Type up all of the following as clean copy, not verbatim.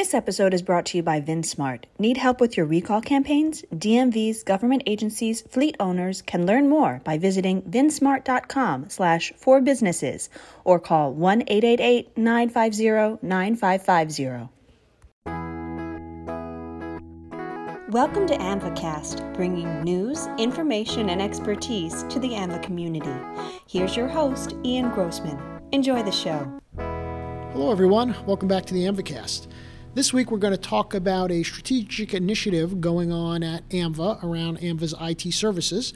This episode is brought to you by VinSmart. Need help with your recall campaigns? DMVs, government agencies, fleet owners can learn more by visiting vinsmart.com/forbusinesses or call 1-888-950-9550. Welcome to AAMVAcast, bringing news, information, and expertise to the AAMVA community. Here's your host, Ian Grossman. Enjoy the show. Hello, everyone. Welcome back to the AAMVAcast. This week, we're going to talk about a strategic initiative going on at AAMVA around AAMVA's IT services.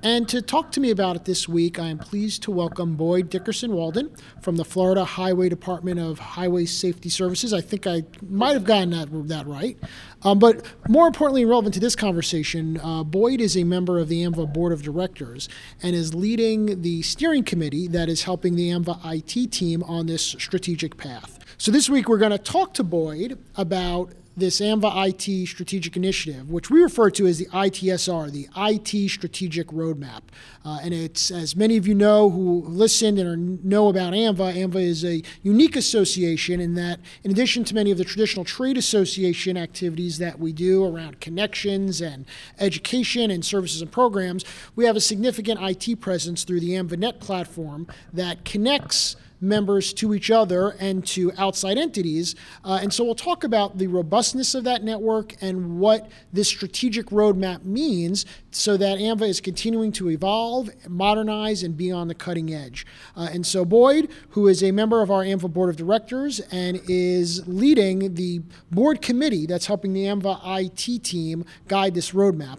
And to talk to me about it this week, I am pleased to welcome Boyd Dickerson-Walden from the Florida Highway Department of Highway Safety Services. I think I might have gotten that right. But more importantly, relevant to this conversation, Boyd is a member of the AAMVA Board of Directors and is leading the steering committee that is helping the AAMVA IT team on this strategic path. So this week, we're going to talk to Boyd about this AAMVA IT strategic initiative, which we refer to as the ITSR, the IT Strategic Roadmap. And it's, as many of you know who listened and know about AAMVA, AAMVA is a unique association in that, in addition to many of the traditional trade association activities that we do around connections and education and services and programs, we have a significant IT presence through the AAMVAnet platform that connects members to each other and to outside entities. And so we'll talk about the robustness of that network and what this strategic roadmap means so that AAMVA is continuing to evolve, modernize, and be on the cutting edge. And so Boyd, who is a member of our AAMVA Board of Directors and is leading the board committee that's helping the AAMVA IT team guide this roadmap.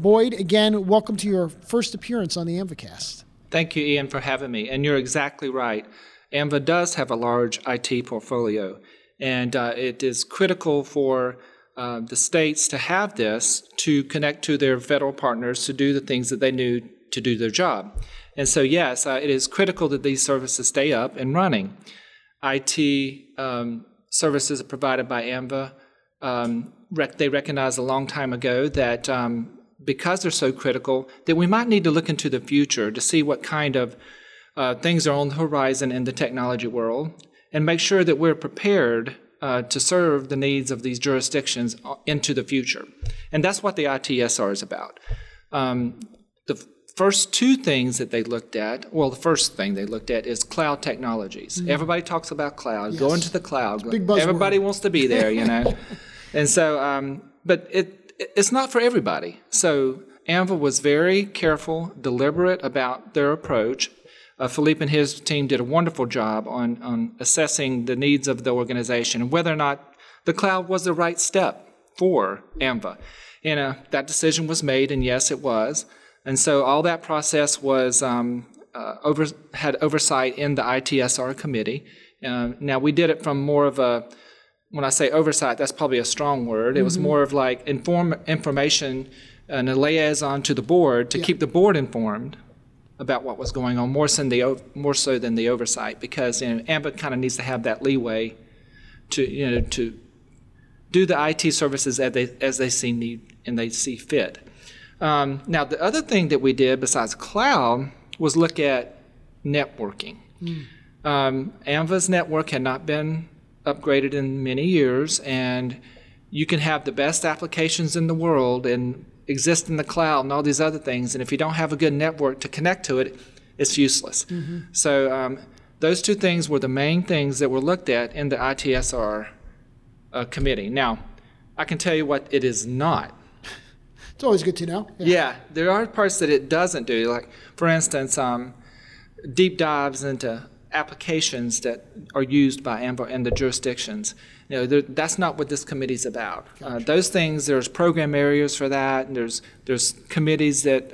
Boyd, again, welcome to your first appearance on the AAMVAcast. Thank you, Ian, for having me. And you're exactly right. AAMVA does have a large IT portfolio, and it is critical for the states to have this to connect to their federal partners to do the things that they need to do their job. And so, yes, it is critical that these services stay up and running. IT services are provided by AAMVA. They recognized a long time ago that because they're so critical, that we might need to look into the future to see what kind of things are on the horizon in the technology world, and make sure that we're prepared to serve the needs of these jurisdictions into the future. And that's what the ITSR is about. The first thing they looked at is cloud technologies. Mm-hmm. Everybody talks about cloud, yes. Going to the cloud. Everybody wants to be there, you know. And so, but it's not for everybody. So AAMVA was very careful, deliberate about their approach. Philippe and his team did a wonderful job on assessing the needs of the organization and whether or not the cloud was the right step for AAMVA. And that decision was made, and yes, it was. And so all that process was had oversight in the ITSR committee. Now, we did it from more of a, when I say oversight, that's probably a strong word. Mm-hmm. It was more of like information and a liaison to the board to keep the board informed about what was going on, more so than the oversight, because AAMVA kind of needs to have that leeway to do the IT services as they see need and they see fit. Now, the other thing that we did besides cloud was look at networking. Mm. AAMVA's network had not been upgraded in many years, and you can have the best applications in the world and exist in the cloud and all these other things, and if you don't have a good network to connect to it, it's useless. Mm-hmm. So those two things were the main things that were looked at in the ITSR committee. Now, I can tell you what it is not. It's always good to know. Yeah, there are parts that it doesn't do. Like, for instance, deep dives into applications that are used by AAMVA and the jurisdictions. That's not what this committee's about. Gotcha. Those things, there's program areas for that, and there's committees that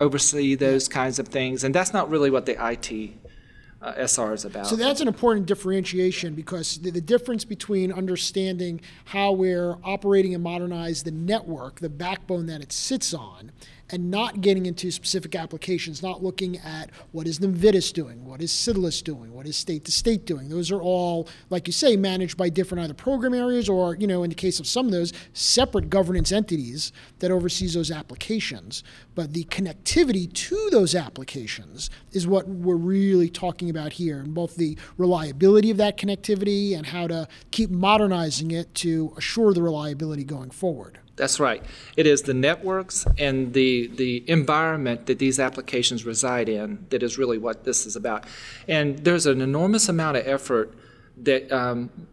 oversee those kinds of things, and that's not really what the ITSR is about. So that's an important differentiation, because the difference between understanding how we're operating and modernize the network, the backbone that it sits on, and not getting into specific applications, not looking at what is NVIDIS doing, what is SIDLIS doing, what is state-to-state doing. Those are all, like you say, managed by different either program areas or, you know, in the case of some of those, separate governance entities that oversees those applications. But the connectivity to those applications is what we're really talking about here, and both the reliability of that connectivity and how to keep modernizing it to assure the reliability going forward. That's right. It is the networks and the environment that these applications reside in that is really what this is about. And there's an enormous amount of effort that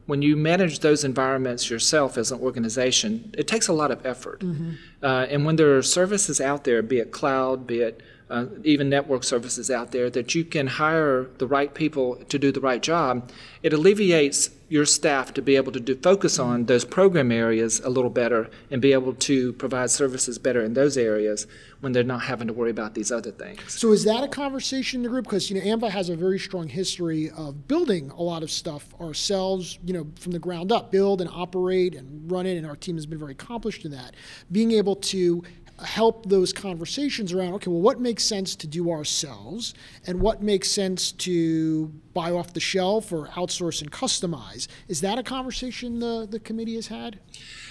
when you manage those environments yourself as an organization, it takes a lot of effort. Mm-hmm. And when there are services out there, be it cloud, be it even network services out there, that you can hire the right people to do the right job, it alleviates your staff to be able to focus on those program areas a little better and be able to provide services better in those areas when they're not having to worry about these other things. So is that a conversation in the group? Because, you know, AAMVA has a very strong history of building a lot of stuff ourselves, you know, from the ground up, build and operate and run it, and our team has been very accomplished in that. Being able to help those conversations around, okay, well, what makes sense to do ourselves and what makes sense to buy off the shelf or outsource and customize? Is that a conversation the committee has had?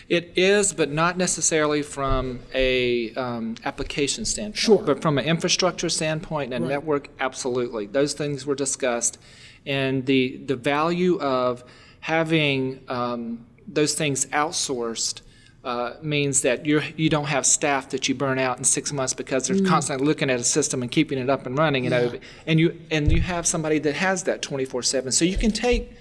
It is, but not necessarily from a application standpoint. Sure. But from an infrastructure standpoint and network, absolutely. Those things were discussed. And the value of having those things outsourced means that you don't have staff that you burn out in 6 months because they're constantly looking at a system and keeping it up and running, and you have somebody that has that 24/7. So you can take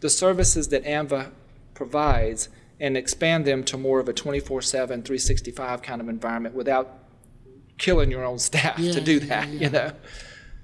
the services that AAMVA provides and expand them to more of a 24/7, 365 kind of environment without killing your own staff to do that. You know.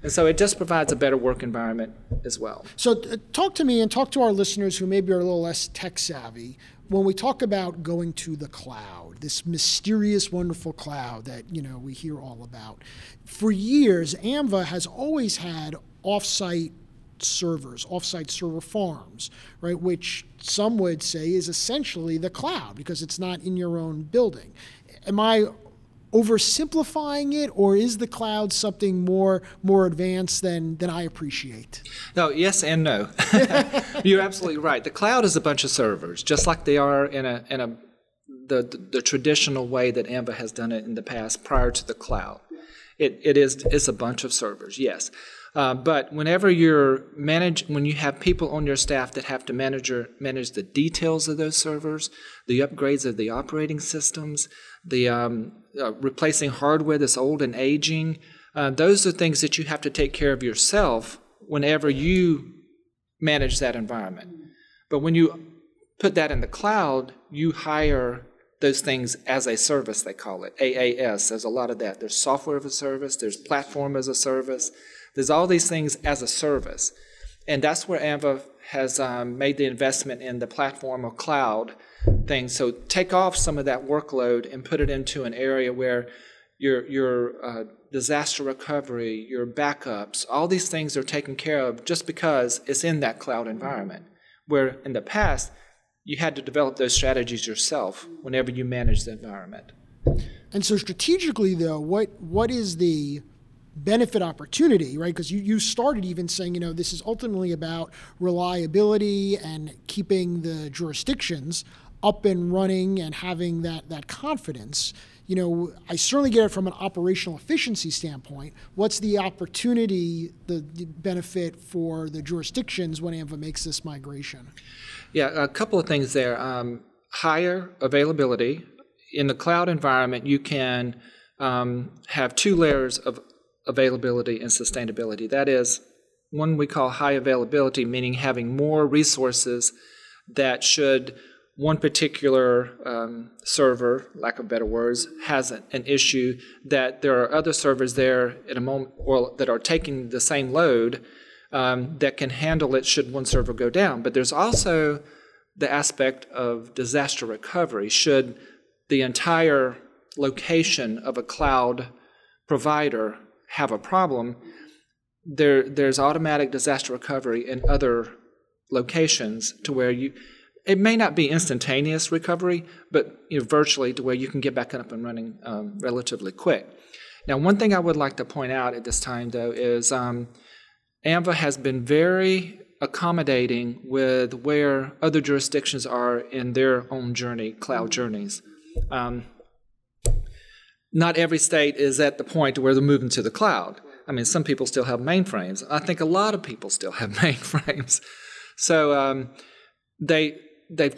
And so it just provides a better work environment as well. So talk to me and talk to our listeners who maybe are a little less tech savvy. When we talk about going to the cloud, this mysterious, wonderful cloud that, you know, we hear all about, for years, AAMVA has always had off-site servers, off-site server farms, right, which some would say is essentially the cloud because it's not in your own building. Am I oversimplifying it, or is the cloud something more advanced than I appreciate? No, yes and no. You're absolutely right. The cloud is a bunch of servers, just like they are in the traditional way that AAMVA has done it in the past prior to the cloud. It's a bunch of servers, yes. But whenever when you have people on your staff that have to manage the details of those servers, the upgrades of the operating systems, the replacing hardware that's old and aging, those are things that you have to take care of yourself whenever you manage that environment. But when you put that in the cloud, you hire those things as a service, they call it, AAS. There's a lot of that. There's software as a service. There's platform as a service. There's all these things as a service. And that's where AAMVA has made the investment in the platform or cloud thing. So take off some of that workload and put it into an area where your disaster recovery, your backups, all these things are taken care of just because it's in that cloud environment, where in the past you had to develop those strategies yourself whenever you managed the environment. And so strategically, though, what is the benefit opportunity, right? Because you started even saying, you know, this is ultimately about reliability and keeping the jurisdictions up and running and having that confidence. You know, I certainly get it from an operational efficiency standpoint. What's the opportunity, the benefit for the jurisdictions when AAMVA makes this migration? Yeah, a couple of things there. Higher availability. In the cloud environment, you can have two layers of availability and sustainability. That is, one we call high availability, meaning having more resources that should one particular server, lack of better words, has an issue, that there are other servers there at a moment or that are taking the same load that can handle it should one server go down. But there's also the aspect of disaster recovery. Should the entire location of a cloud provider have a problem, there's automatic disaster recovery in other locations to where you It may not be instantaneous recovery, but virtually to where you can get back up and running relatively quick. Now, one thing I would like to point out at this time, though, is AAMVA has been very accommodating with where other jurisdictions are in their own journey, cloud journeys. Not every state is at the point where they're moving to the cloud. I mean, some people still have mainframes. I think a lot of people still have mainframes. So AAMVA's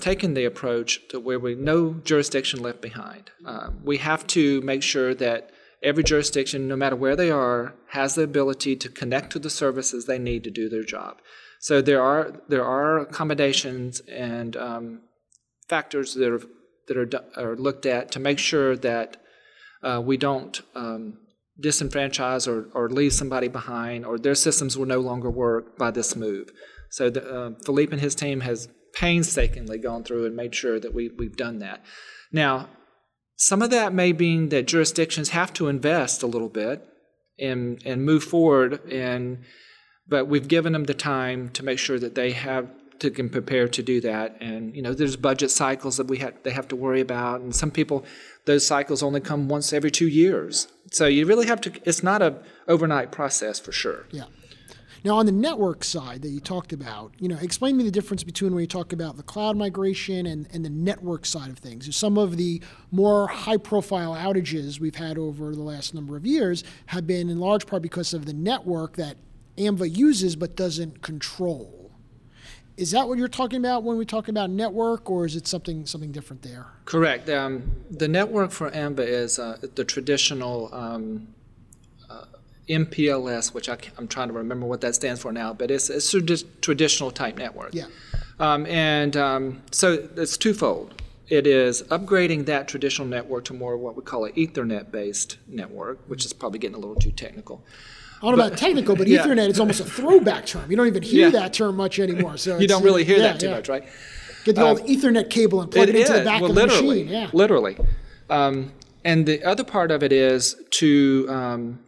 taken the approach to where we no jurisdiction left behind. We have to make sure that every jurisdiction, no matter where they are, has the ability to connect to the services they need to do their job. So there are accommodations and factors that are looked at to make sure that we don't disenfranchise or leave somebody behind, or their systems will no longer work by this move. So Philippe and his team has painstakingly gone through and made sure that we've done that. Now, some of that may mean that jurisdictions have to invest a little bit and move forward, but we've given them the time to make sure that they can prepare to do that. And there's budget cycles that they have to worry about, and some people, those cycles only come once every 2 years. So you really have to, it's not an overnight process for sure. Yeah. Now, on the network side that you talked about, explain to me the difference between when you talk about the cloud migration and the network side of things. Some of the more high-profile outages we've had over the last number of years have been in large part because of the network that AAMVA uses but doesn't control. Is that what you're talking about when we talk about network, or is it something different there? Correct. The network for AAMVA is the traditional MPLS, which I'm trying to remember what that stands for now, but it's a traditional type network. Yeah. So it's twofold. It is upgrading that traditional network to more what we call an Ethernet-based network, which is probably getting a little too technical. I don't know about technical, but yeah. Ethernet is almost a throwback term. You don't even hear that term much anymore. So you don't really hear that too much, right? Get the old Ethernet cable and plug it into the back of the machine. Yeah. Literally. And the other part of it is to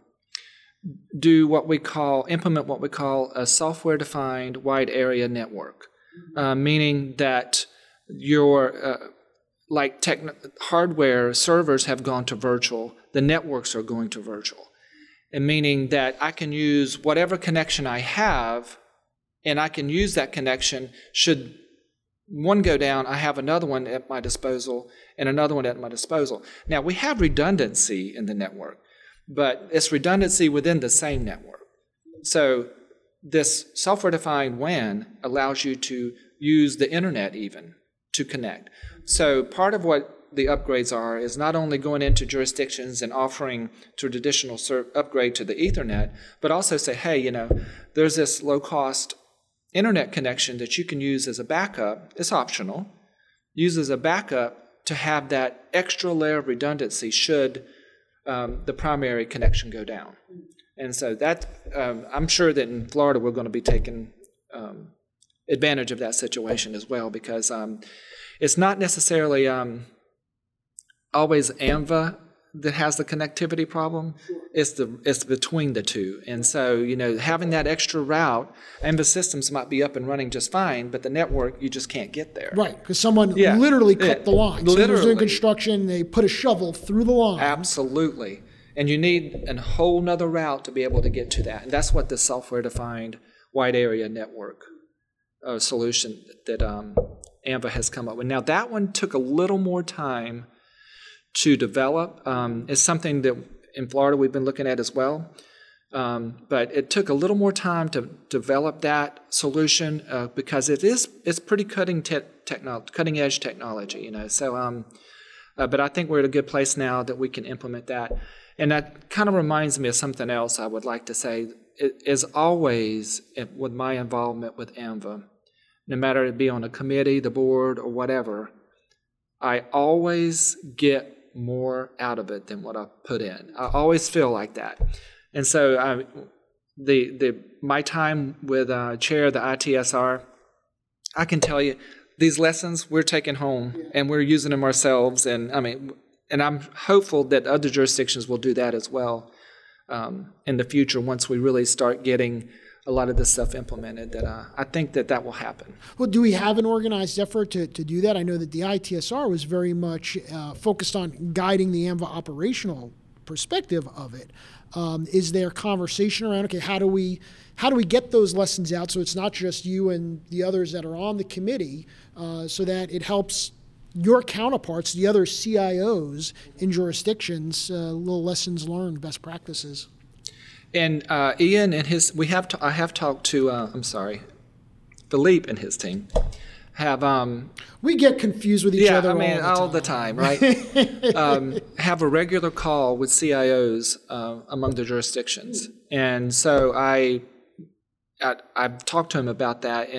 implement what we call a software-defined wide area network, meaning that your hardware servers have gone to virtual, the networks are going to virtual. And meaning that I can use whatever connection I have, and I can use that connection. Should one go down, I have another one at my disposal and another one at my disposal. Now, we have redundancy in the network, but it's redundancy within the same network. So this software-defined WAN allows you to use the internet even to connect. So part of what the upgrades are is not only going into jurisdictions and offering traditional upgrade to the Ethernet, but also say, hey, there's this low-cost internet connection that you can use as a backup. It's optional. Use as a backup to have that extra layer of redundancy should the primary connection go down. And so that I'm sure that in Florida we're going to be taking advantage of that situation as well, because it's not necessarily always AAMVA that has the connectivity problem. It's between the two. And so, having that extra route, AAMVA systems might be up and running just fine, but the network, you just can't get there. Right, because someone literally cut the line. Literally. Someone was doing construction, they put a shovel through the line. Absolutely. And you need a whole nother route to be able to get to that. And that's what the software-defined wide area network solution that AAMVA has come up with. Now, that one took a little more time to develop. It's something that in Florida we've been looking at as well. But it took a little more time to develop that solution because it's pretty cutting edge technology, So, but I think we're at a good place now that we can implement that. And that kind of reminds me of something else I would like to say. As always, with my involvement with AAMVA, no matter it be on a committee, the board, or whatever, I always get more out of it than what I put in. I always feel like that. And so my time with chair of the ITSR, I can tell you these lessons we're taking home and we're using them ourselves. And and I'm hopeful that other jurisdictions will do that as well in the future once we really start getting a lot of this stuff implemented, that I think that will happen. Well, do we have an organized effort to do that? I know that the ITSR was very much focused on guiding the AAMVA operational perspective of it. Is there conversation around, okay, how do we get those lessons out so it's not just you and the others that are on the committee, so that it helps your counterparts, the other CIOs in jurisdictions, little lessons learned, best practices? And Ian and his, I have talked to, Philippe and his team have. We get confused with each other. All the time, right? Have a regular call with CIOs among the jurisdictions, and so I've talked to him about that,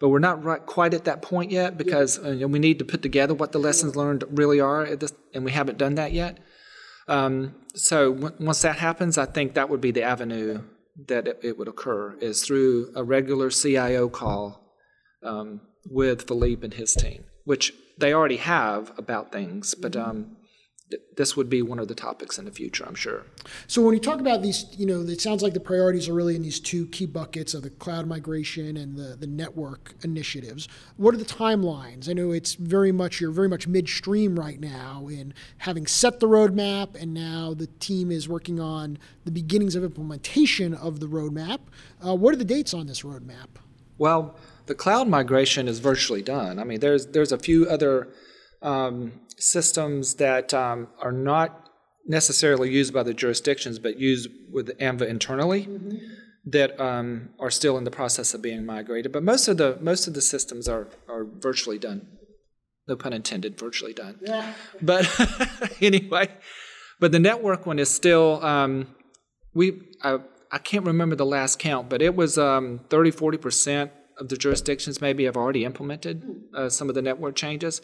but we're not quite at that point yet, because we need to put together what the lessons learned really are at this, and we haven't done that yet. So once that happens, I think that would be the avenue that it would occur, is through a regular CIO call with Philippe and his team, which they already have about things, but this would be one of the topics in the future, I'm sure. So when you talk about these, it sounds like the priorities are really in these two key buckets of the cloud migration and the network initiatives. What are the timelines? I know you're very much midstream right now in having set the roadmap, and now the team is working on the beginnings of implementation of the roadmap. What are the dates on this roadmap? Well, the cloud migration is virtually done. I mean, there's a few other systems that are not necessarily used by the jurisdictions, but used with AAMVA internally, that are still in the process of being migrated. But most of the systems are virtually done. No pun intended, virtually done. Yeah. But anyway, but the network one is still I can't remember the last count, but it was 30-40% of the jurisdictions maybe have already implemented some of the network changes.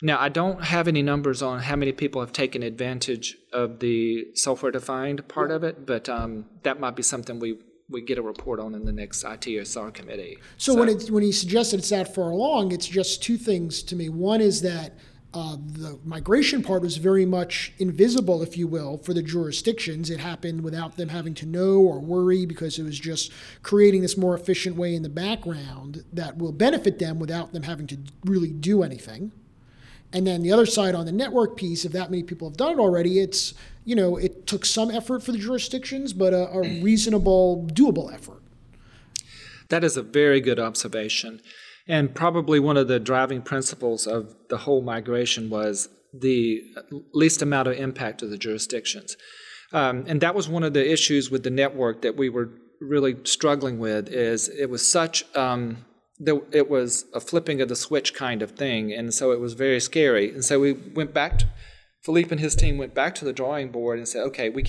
Now, I don't have any numbers on how many people have taken advantage of the software-defined part of it, but that might be something we get a report on in the next ITSR committee. So. When he suggested it's that far along, it's just two things to me. One is that the migration part was very much invisible, if you will, for the jurisdictions. It happened without them having to know or worry, because it was just creating this more efficient way in the background that will benefit them without them having to really do anything. And then the other side on the network piece, if that many people have done it already, it's, it took some effort for the jurisdictions, but a reasonable, doable effort. That is a very good observation. And probably one of the driving principles of the whole migration was the least amount of impact of the jurisdictions. And that was one of the issues with the network that we were really struggling with, is it was such... it was a flipping of the switch kind of thing, and so it was very scary. And so we went back, Philippe and his team went back to the drawing board and said, okay, we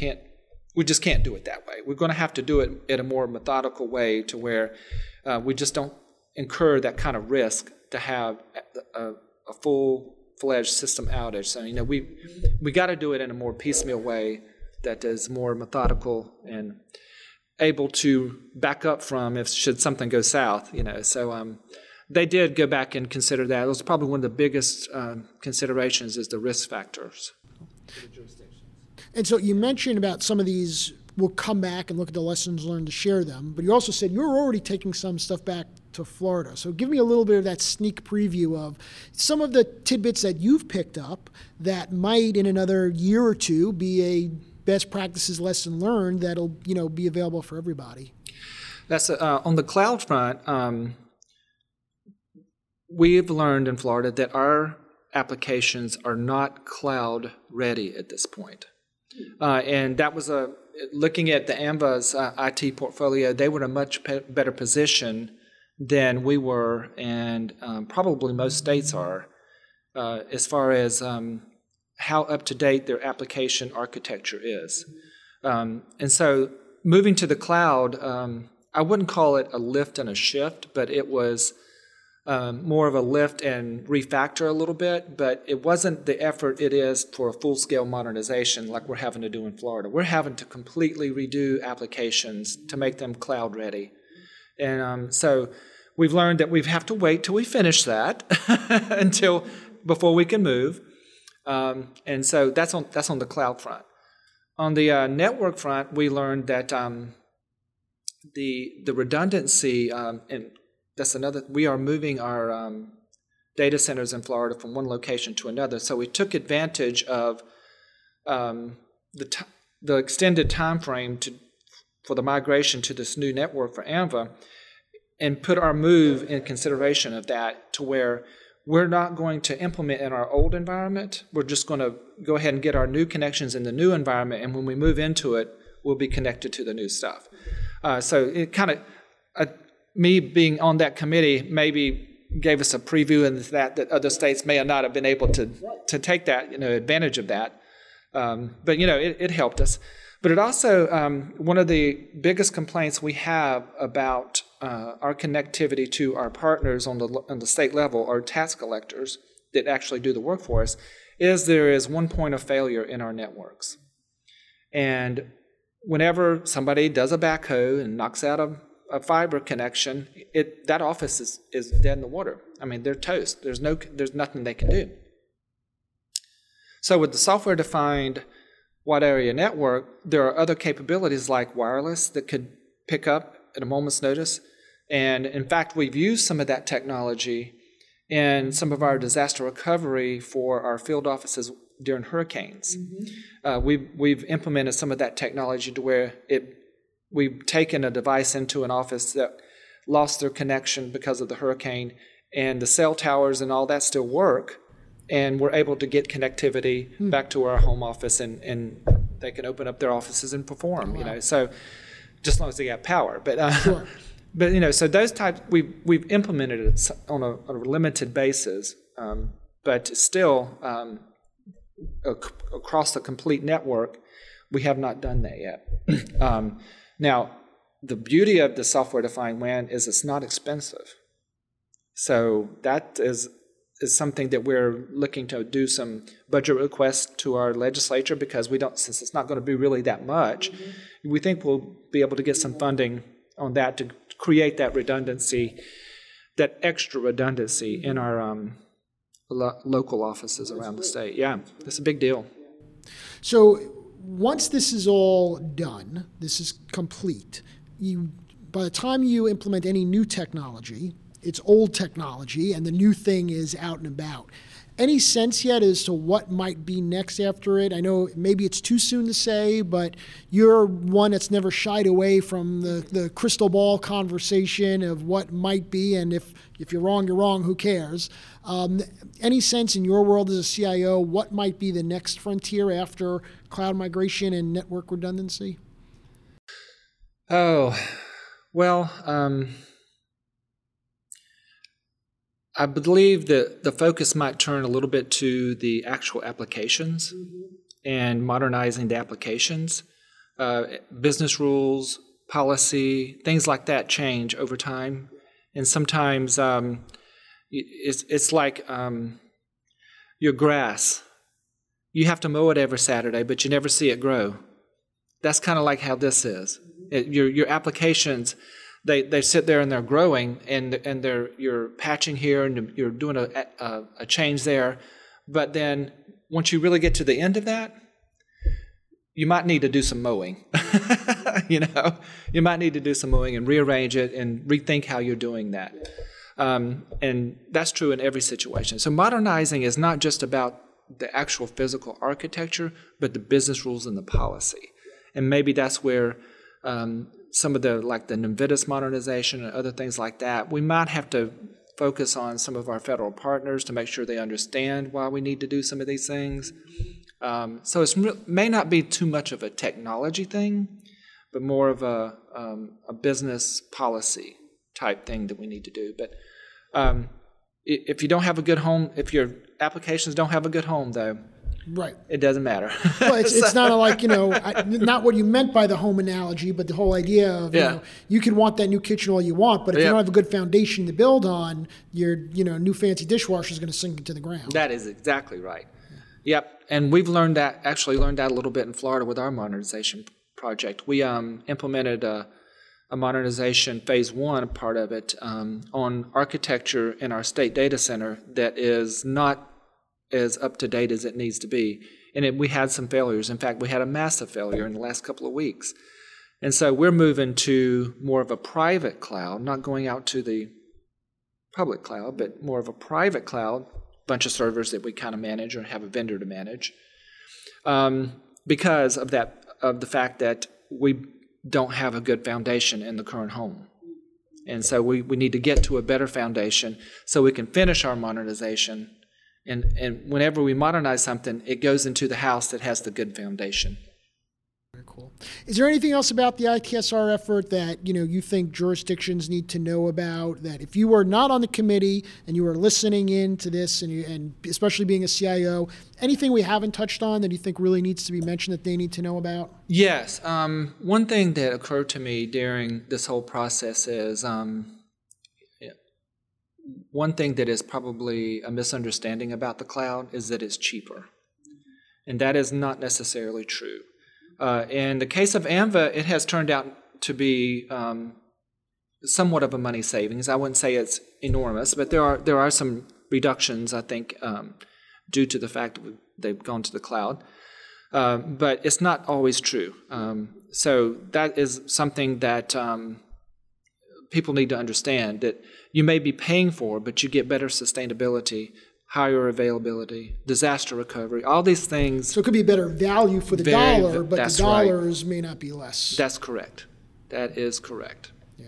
just can't do it that way. We're going to have to do it in a more methodical way, to where we just don't incur that kind of risk to have a full-fledged system outage. So, we got to do it in a more piecemeal way that is more methodical and able to back up from should something go south, So they did go back and consider that. It was probably one of the biggest considerations, is the risk factors. And so you mentioned about some of these, we'll come back and look at the lessons learned to share them, but you also said you're already taking some stuff back to Florida. So give me a little bit of that sneak preview of some of the tidbits that you've picked up that might in another year or two be a best practices lesson learned that'll be available for everybody. That's on the cloud front. We've learned in Florida that our applications are not cloud ready at this point, and that was looking at the AAMVA's IT portfolio. They were in a much better position than we were, and probably most states are, as far as how up-to-date their application architecture is. And so moving to the cloud, I wouldn't call it a lift and a shift, but it was more of a lift and refactor a little bit, but it wasn't the effort it is for a full-scale modernization like we're having to do in Florida. We're having to completely redo applications to make them cloud-ready. And so we've learned that we have to wait till we finish that before we can move. And so that's on the cloud front. On the network front, we learned that the redundancy, and that's another, we are moving our data centers in Florida from one location to another. So we took advantage of the extended time frame for the migration to this new network for AAMVA, and put our move in consideration of that, to where we're not going to implement in our old environment. We're just going to go ahead and get our new connections in the new environment, and when we move into it, we'll be connected to the new stuff. So it kind of, me being on that committee maybe gave us a preview in that other states may not have been able to take that, advantage of that. But, it helped us. But it also, one of the biggest complaints we have about our connectivity to our partners on the state level, or tax collectors that actually do the work for us, is there is one point of failure in our networks. And whenever somebody does a backhoe and knocks out a fiber connection, that office is dead in the water. I mean, they're toast. There's nothing they can do. So with the software-defined wide area network, there are other capabilities like wireless that could pick up at a moment's notice. And in fact, we've used some of that technology in some of our disaster recovery for our field offices during hurricanes. Mm-hmm. We've implemented some of that technology to where we've taken a device into an office that lost their connection because of the hurricane, and the cell towers and all that still work, and we're able to get connectivity back to our home office, and they can open up their offices and perform. Wow. So just as long as they got power. But sure. But so those types we've implemented it on a limited basis, but still across the complete network, we have not done that yet. Now, the beauty of the software-defined WAN is it's not expensive. So that is something that we're looking to do some budget requests to our legislature, because since it's not going to be really that much, mm-hmm. we think we'll be able to get some funding on that to create that redundancy, that extra redundancy mm-hmm. in our local offices around the state. Yeah, that's a big deal. So once this is all done, this is complete, by the time you implement any new technology, it's old technology, and the new thing is out and about. Any sense yet as to what might be next after it? I know maybe it's too soon to say, but you're one that's never shied away from the crystal ball conversation of what might be, and if you're wrong, you're wrong, who cares? Any sense in your world as a CIO, what might be the next frontier after cloud migration and network redundancy? Oh, well... I believe that the focus might turn a little bit to the actual applications mm-hmm. and modernizing the applications. Business rules, policy, things like that change over time. And sometimes it's like your grass. You have to mow it every Saturday, but you never see it grow. That's kind of like how this is. Your applications... They sit there and they're growing, and you're patching here and you're doing a change there. But then once you really get to the end of that, you might need to do some mowing. You might need to do some mowing and rearrange it and rethink how you're doing that. And that's true in every situation. So modernizing is not just about the actual physical architecture, but the business rules and the policy. And maybe that's where... some of the NVIDIA's modernization and other things like that, we might have to focus on some of our federal partners to make sure they understand why we need to do some of these things. So it may not be too much of a technology thing, but more of a business policy type thing that we need to do. But if you don't have a good home, if your applications don't have a good home, though, right. It doesn't matter. Well, it's not like, not what you meant by the home analogy, but the whole idea of, you can want that new kitchen all you want, but if you don't have a good foundation to build on, your, new fancy dishwasher is going to sink into the ground. That is exactly right. Yep. And we've learned that a little bit in Florida with our modernization project. We implemented a modernization phase one, part of it, on architecture in our state data center that is not as up-to-date as it needs to be. And we had some failures. In fact, we had a massive failure in the last couple of weeks. And so we're moving to more of a private cloud, not going out to the public cloud, but more of a private cloud, bunch of servers that we kind of manage or have a vendor to manage, because of that, of the fact that we don't have a good foundation in the current home. And so we need to get to a better foundation so we can finish our modernization. And whenever we modernize something, it goes into the house that has the good foundation. Very cool. Is there anything else about the ITSR effort that, you know, you think jurisdictions need to know about, that if you are not on the committee and you are listening in to this, and especially being a CIO, anything we haven't touched on that you think really needs to be mentioned that they need to know about? Yes. One thing that occurred to me during this whole process is one thing that is probably a misunderstanding about the cloud is that it's cheaper. And that is not necessarily true. In the case of AAMVA, it has turned out to be somewhat of a money savings. I wouldn't say it's enormous, but there are some reductions, I think, due to the fact that they've gone to the cloud. But it's not always true. So that is something that people need to understand, that you may be paying for, but you get better sustainability, higher availability, disaster recovery, all these things. So it could be better value for the dollar, but the dollars may not be less. That's correct. That is correct. Yeah.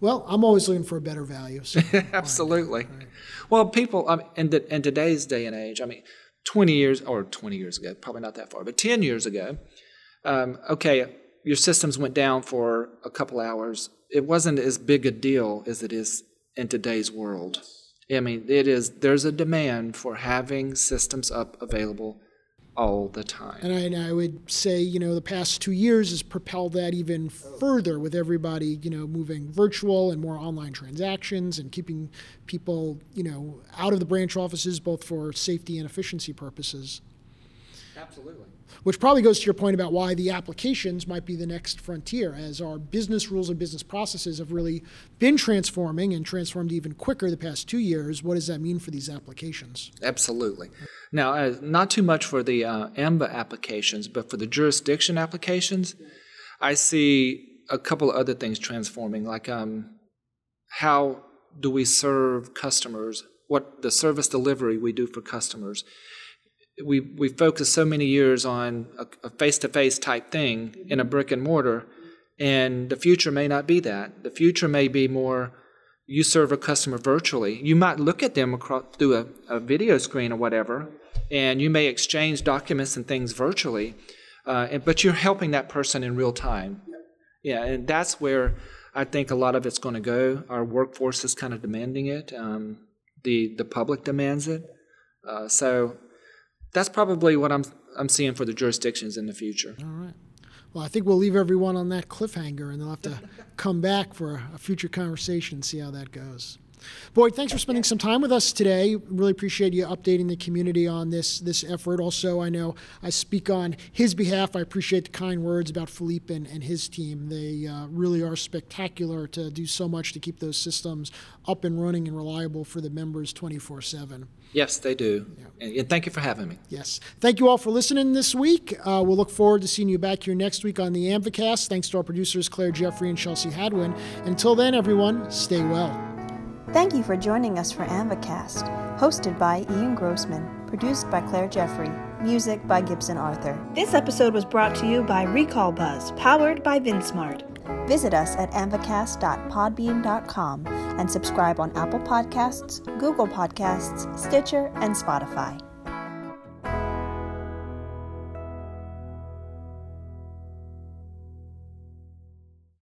Well, I'm always looking for a better value. So. Absolutely. All right. Well, people, in today's day and age, 20 years ago, probably not that far, but 10 years ago, okay, your systems went down for a couple hours. It wasn't as big a deal as it is in today's world. There's a demand for having systems up available all the time. And I would say, the past 2 years has propelled that even further with everybody, moving virtual and more online transactions and keeping people, out of the branch offices, both for safety and efficiency purposes. Absolutely. Which probably goes to your point about why the applications might be the next frontier, as our business rules and business processes have really been transforming and transformed even quicker the past 2 years. What does that mean for these applications? Absolutely. Now, not too much for the AAMVA applications, but for the jurisdiction applications, I see a couple of other things transforming, like how do we serve customers, what the service delivery we do for customers. We focused so many years on a face-to-face type thing in a brick and mortar, and the future may not be that. The future may be more you serve a customer virtually. You might look at them through a video screen or whatever, and you may exchange documents and things virtually, but you're helping that person in real time. Yeah, and that's where I think a lot of it's going to go. Our workforce is kind of demanding it. The public demands it. So... that's probably what I'm seeing for the jurisdictions in the future. All right. Well, I think we'll leave everyone on that cliffhanger, and they'll have to come back for a future conversation and see how that goes. Boyd, thanks for spending some time with us today. Really appreciate you updating the community on this effort. Also, I know I speak on his behalf. I appreciate the kind words about Philippe and his team. They really are spectacular to do so much to keep those systems up and running and reliable for the members 24/7. Yes, they do. Yeah. And thank you for having me. Yes. Thank you all for listening this week. We'll look forward to seeing you back here next week on the AAMVAcast. Thanks to our producers, Claire Jeffrey and Chelsea Hadwen. Until then, everyone, stay well. Thank you for joining us for AAMVAcast, hosted by Ian Grossman, produced by Claire Jeffrey, music by Gibson Arthur. This episode was brought to you by Recall Buzz, powered by VinSmart. Visit us at AAMVAcast.podbean.com and subscribe on Apple Podcasts, Google Podcasts, Stitcher, and Spotify.